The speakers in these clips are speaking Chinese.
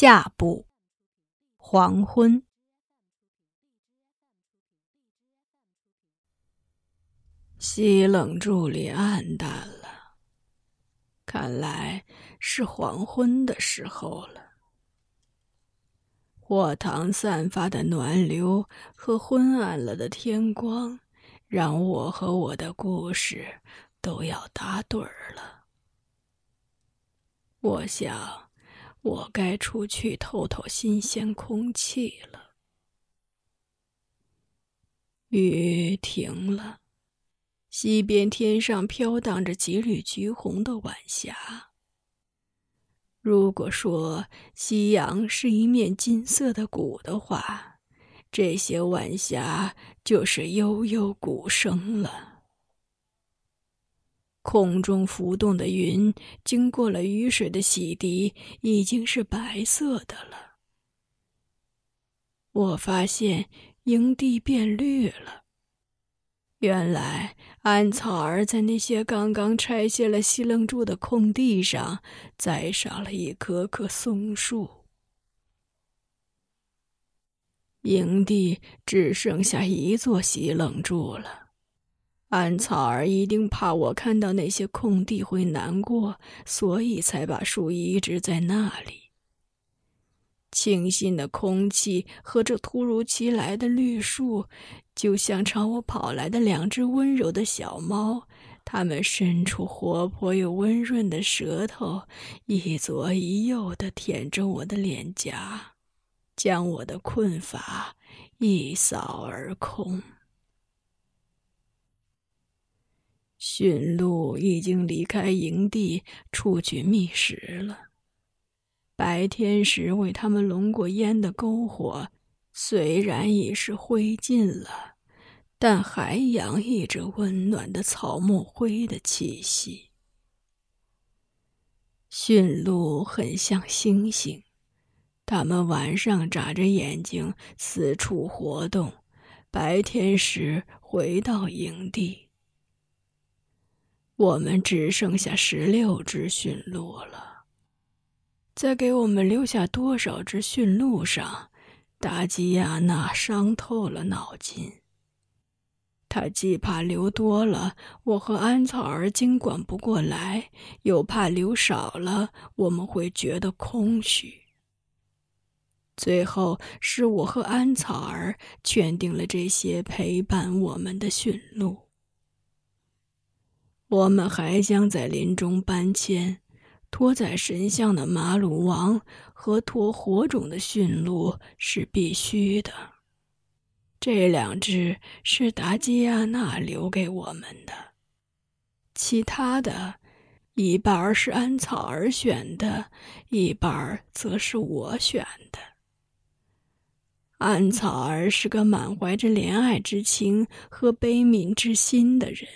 下部，黄昏。西冷柱里暗淡了，看来是黄昏的时候了。火塘散发的暖流和昏暗了的天光，让我和我的故事都要打盹儿了。我想，我该出去透透新鲜空气了。雨停了，西边天上飘荡着几缕橘红的晚霞。如果说夕阳是一面金色的鼓的话，这些晚霞就是悠悠鼓声了。空中浮动的云经过了雨水的洗涤，已经是白色的了。我发现营地变绿了，原来安草儿在那些刚刚拆卸了西楞柱的空地上栽上了一棵棵松树。营地只剩下一座西楞柱了，安草儿一定怕我看到那些空地会难过，所以才把树移植在那里。清新的空气和这突如其来的绿树，就像朝我跑来的两只温柔的小猫，它们伸出活泼又温润的舌头，一左一右地舔着我的脸颊，将我的困乏一扫而空。驯鹿已经离开营地，出去觅食了。白天时为他们笼过烟的篝火，虽然已是灰烬了，但还洋溢着温暖的草木灰的气息。驯鹿很像猩猩，它们晚上眨着眼睛四处活动，白天时回到营地。我们只剩下16只驯鹿了。再给我们留下多少只驯鹿上，达吉亚娜伤透了脑筋。她既怕留多了，我和安草儿经管不过来，又怕留少了，我们会觉得空虚。最后是我和安草儿确定了这些陪伴我们的驯鹿。我们还将在林中搬迁。拖载神像的马鲁王和驮火种的驯鹿是必须的，这2只是达基亚娜留给我们的，其他的一半是安草儿选的，一半则是我选的。安草儿是个满怀着怜爱之情和悲悯之心的人，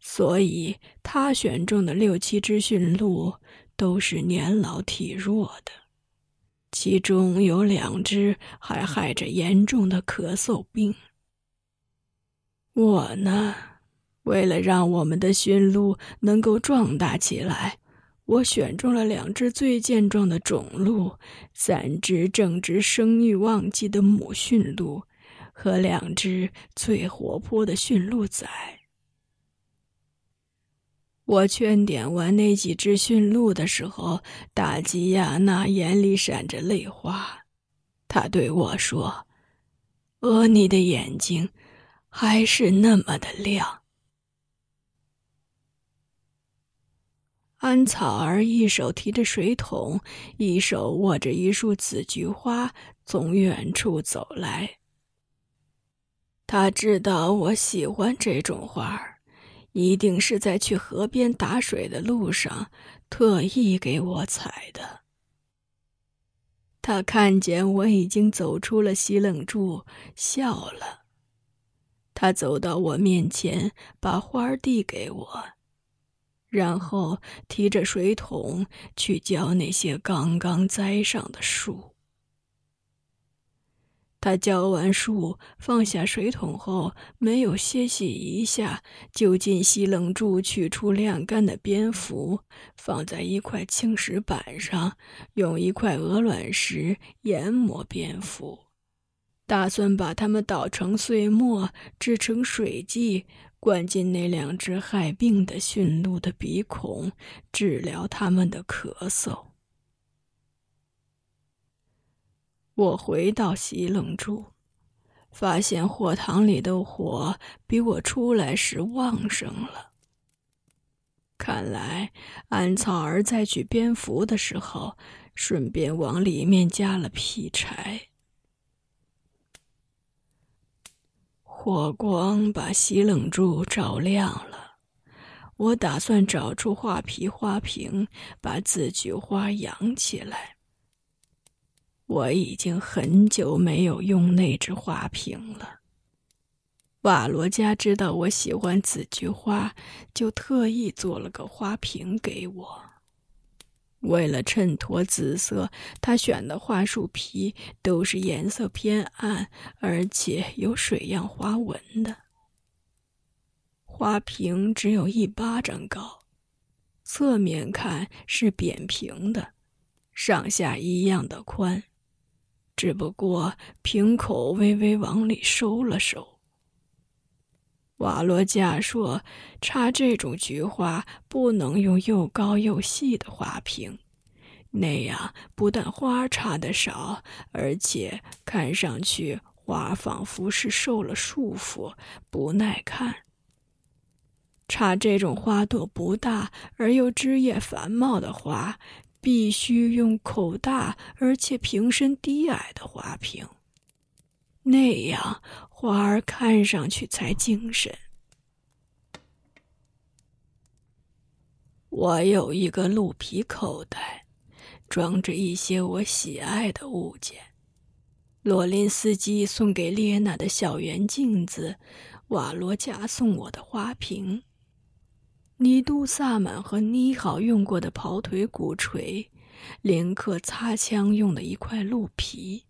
所以他选中的6、7只驯鹿都是年老体弱的，其中有2只还害着严重的咳嗽病。我呢，为了让我们的驯鹿能够壮大起来，我选中了2只最健壮的种鹿，3只正值生育旺季的母驯鹿和2只最活泼的驯鹿崽。我圈点完那几只驯鹿的时候，达吉亚娜眼里闪着泪花。她对我说：“你的眼睛还是那么的亮。”安草儿一手提着水桶，一手握着一束紫菊花，从远处走来。她知道我喜欢这种花儿。一定是在去河边打水的路上特意给我采的。他看见我已经走出了西楞柱，笑了。他走到我面前，把花递给我，然后提着水桶去浇那些刚刚栽上的树。他浇完树，放下水桶后，没有歇息一下，就近西冷柱取出晾干的蝙蝠，放在一块青石板上，用一块鹅卵石研磨蝙蝠，打算把它们捣成碎末，制成水剂，灌进那两只害病的驯鹿的鼻孔，治疗它们的咳嗽。我回到洗冷柱，发现火塘里的火比我出来时旺盛了。看来安草儿在取蝙蝠的时候，顺便往里面加了劈柴。火光把洗冷柱照亮了，我打算找出画皮花瓶，把自菊花养起来。我已经很久没有用那只花瓶了。瓦罗加知道我喜欢紫菊花，就特意做了个花瓶给我。为了衬托紫色，他选的桦树皮都是颜色偏暗，而且有水样花纹的。花瓶只有1巴掌高，侧面看是扁平的，上下一样的宽。只不过瓶口微微往里收了收。瓦罗加说，插这种菊花不能用又高又细的花瓶，那样不但花插得少，而且看上去花仿佛是受了束缚，不耐看。插这种花朵不大而又枝叶繁茂的花，必须用口大而且瓶身低矮的花瓶，那样花儿看上去才精神。我有一个鹿皮口袋，装着一些我喜爱的物件：罗林斯基送给列娜的小圆镜子，瓦罗加送我的花瓶，尼都萨满和妮好用过的跑腿鼓槌，林克擦枪用的一块鹿皮，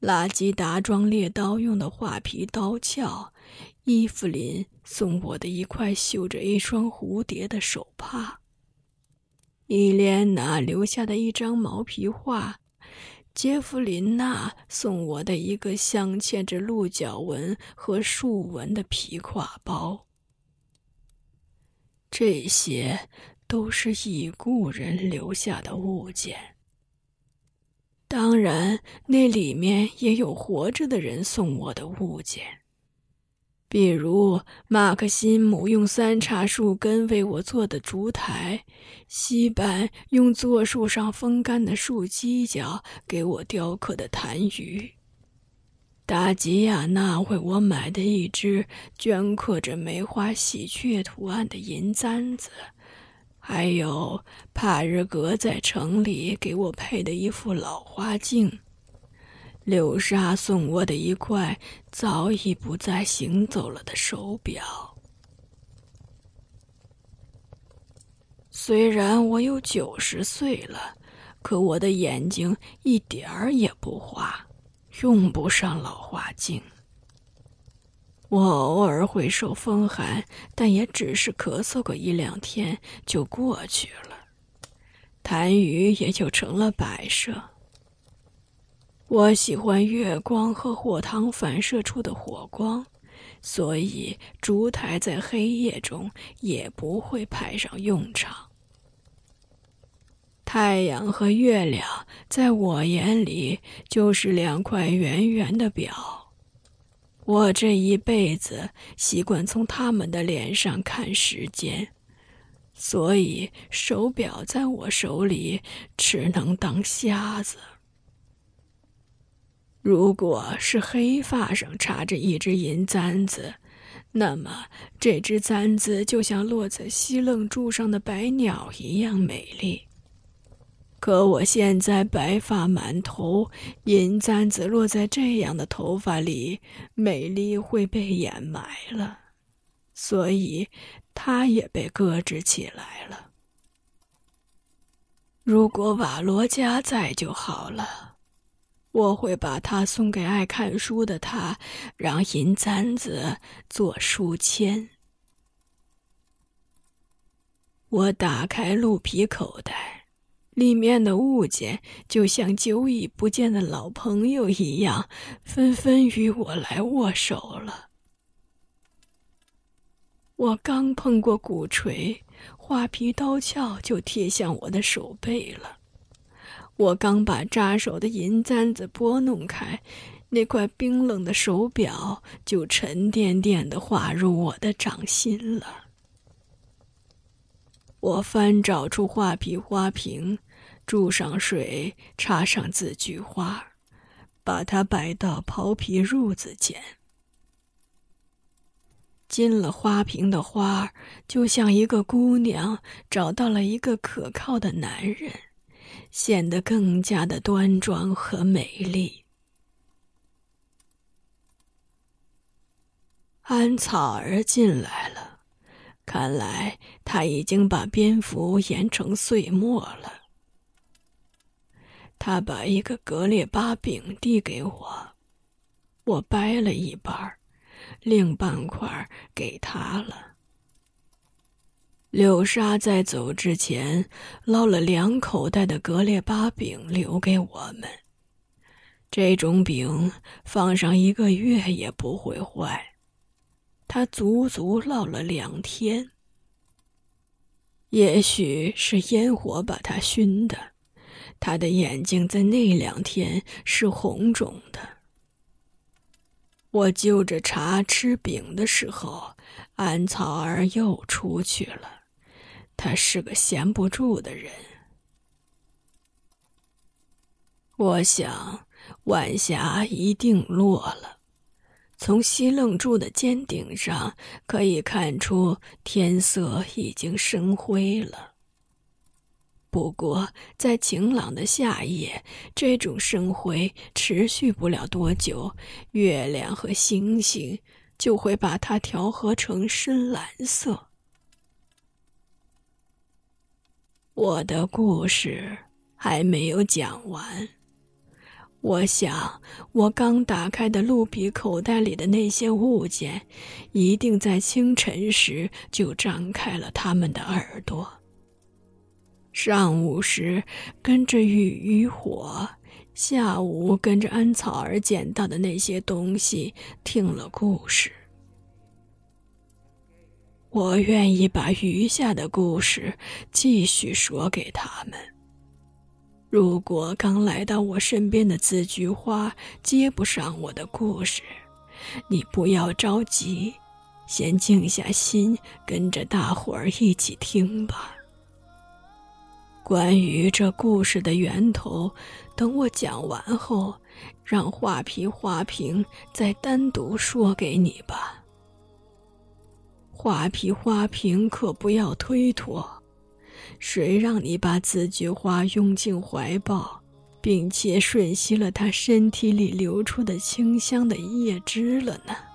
拉基达装猎刀用的画皮刀鞘，伊芙琳送我的一块绣着一双蝴蝶的手帕，伊莲娜留下的一张毛皮画，杰弗琳娜送我的一个镶嵌着鹿角纹和树纹的皮挎包。这些都是已故人留下的物件，当然那里面也有活着的人送我的物件，比如马克辛姆用3茬树根为我做的烛台，西班用座树上风干的树犄角给我雕刻的痰盂，达吉亚娜为我买的一只镌刻着梅花喜鹊图案的银簪子，还有帕日格在城里给我配的一副老花镜，柳莎送我的一块早已不再行走了的手表。虽然我有90岁了，可我的眼睛一点儿也不花，用不上老花镜。我偶尔会受风寒，但也只是咳嗽个1-2天就过去了，痰盂也就成了摆设。我喜欢月光和火塘反射出的火光，所以烛台在黑夜中也不会派上用场。太阳和月亮在我眼里就是2块圆圆的表，我这一辈子习惯从他们的脸上看时间，所以手表在我手里只能当瞎子。如果是黑发上插着一只银簪子，那么这只簪子就像落在西冷柱上的白鸟一样美丽。可我现在白发满头，银簪子落在这样的头发里，美丽会被掩埋了，所以它也被搁置起来了。如果瓦罗加在就好了，我会把它送给爱看书的他，让银簪子做书签。我打开鹿皮口袋，里面的物件就像久已不见的老朋友一样，纷纷与我来握手了。我刚碰过鼓槌，画皮刀鞘就贴向我的手背了。我刚把扎手的银簪子拨弄开，那块冰冷的手表就沉甸甸地滑入我的掌心了。我翻找出画皮花瓶，注上水，插上字菊花，把它摆到刨皮褥子前。进了花瓶的花，就像一个姑娘找到了一个可靠的男人，显得更加的端庄和美丽。安草儿进来了，看来他已经把蝙蝠研成碎末了。他把一个格列巴饼递给我，我掰了一半，另半块给他了。柳沙在走之前捞了两口袋的格列巴饼留给我们，这种饼放上一个月也不会坏。他足足烙了2天，也许是烟火把他熏的，他的眼睛在那2天是红肿的。我就着茶吃饼的时候，安草儿又出去了，他是个闲不住的人。我想晚霞一定落了，从西楞柱的尖顶上可以看出天色已经深灰了。不过在晴朗的夏夜，这种深灰持续不了多久，月亮和星星就会把它调和成深蓝色。我的故事还没有讲完。我想，我刚打开的鹿皮口袋里的那些物件，一定在清晨时就张开了他们的耳朵。上午时跟着雨与火，下午跟着安草儿捡到的那些东西听了故事。我愿意把余下的故事继续说给他们。如果刚来到我身边的紫菊花接不上我的故事，你不要着急，先静下心，跟着大伙儿一起听吧。关于这故事的源头，等我讲完后，让画皮花瓶再单独说给你吧。画皮花瓶可不要推脱，谁让你把紫菊花拥进怀抱，并且吮吸了它身体里流出的清香的叶汁了呢？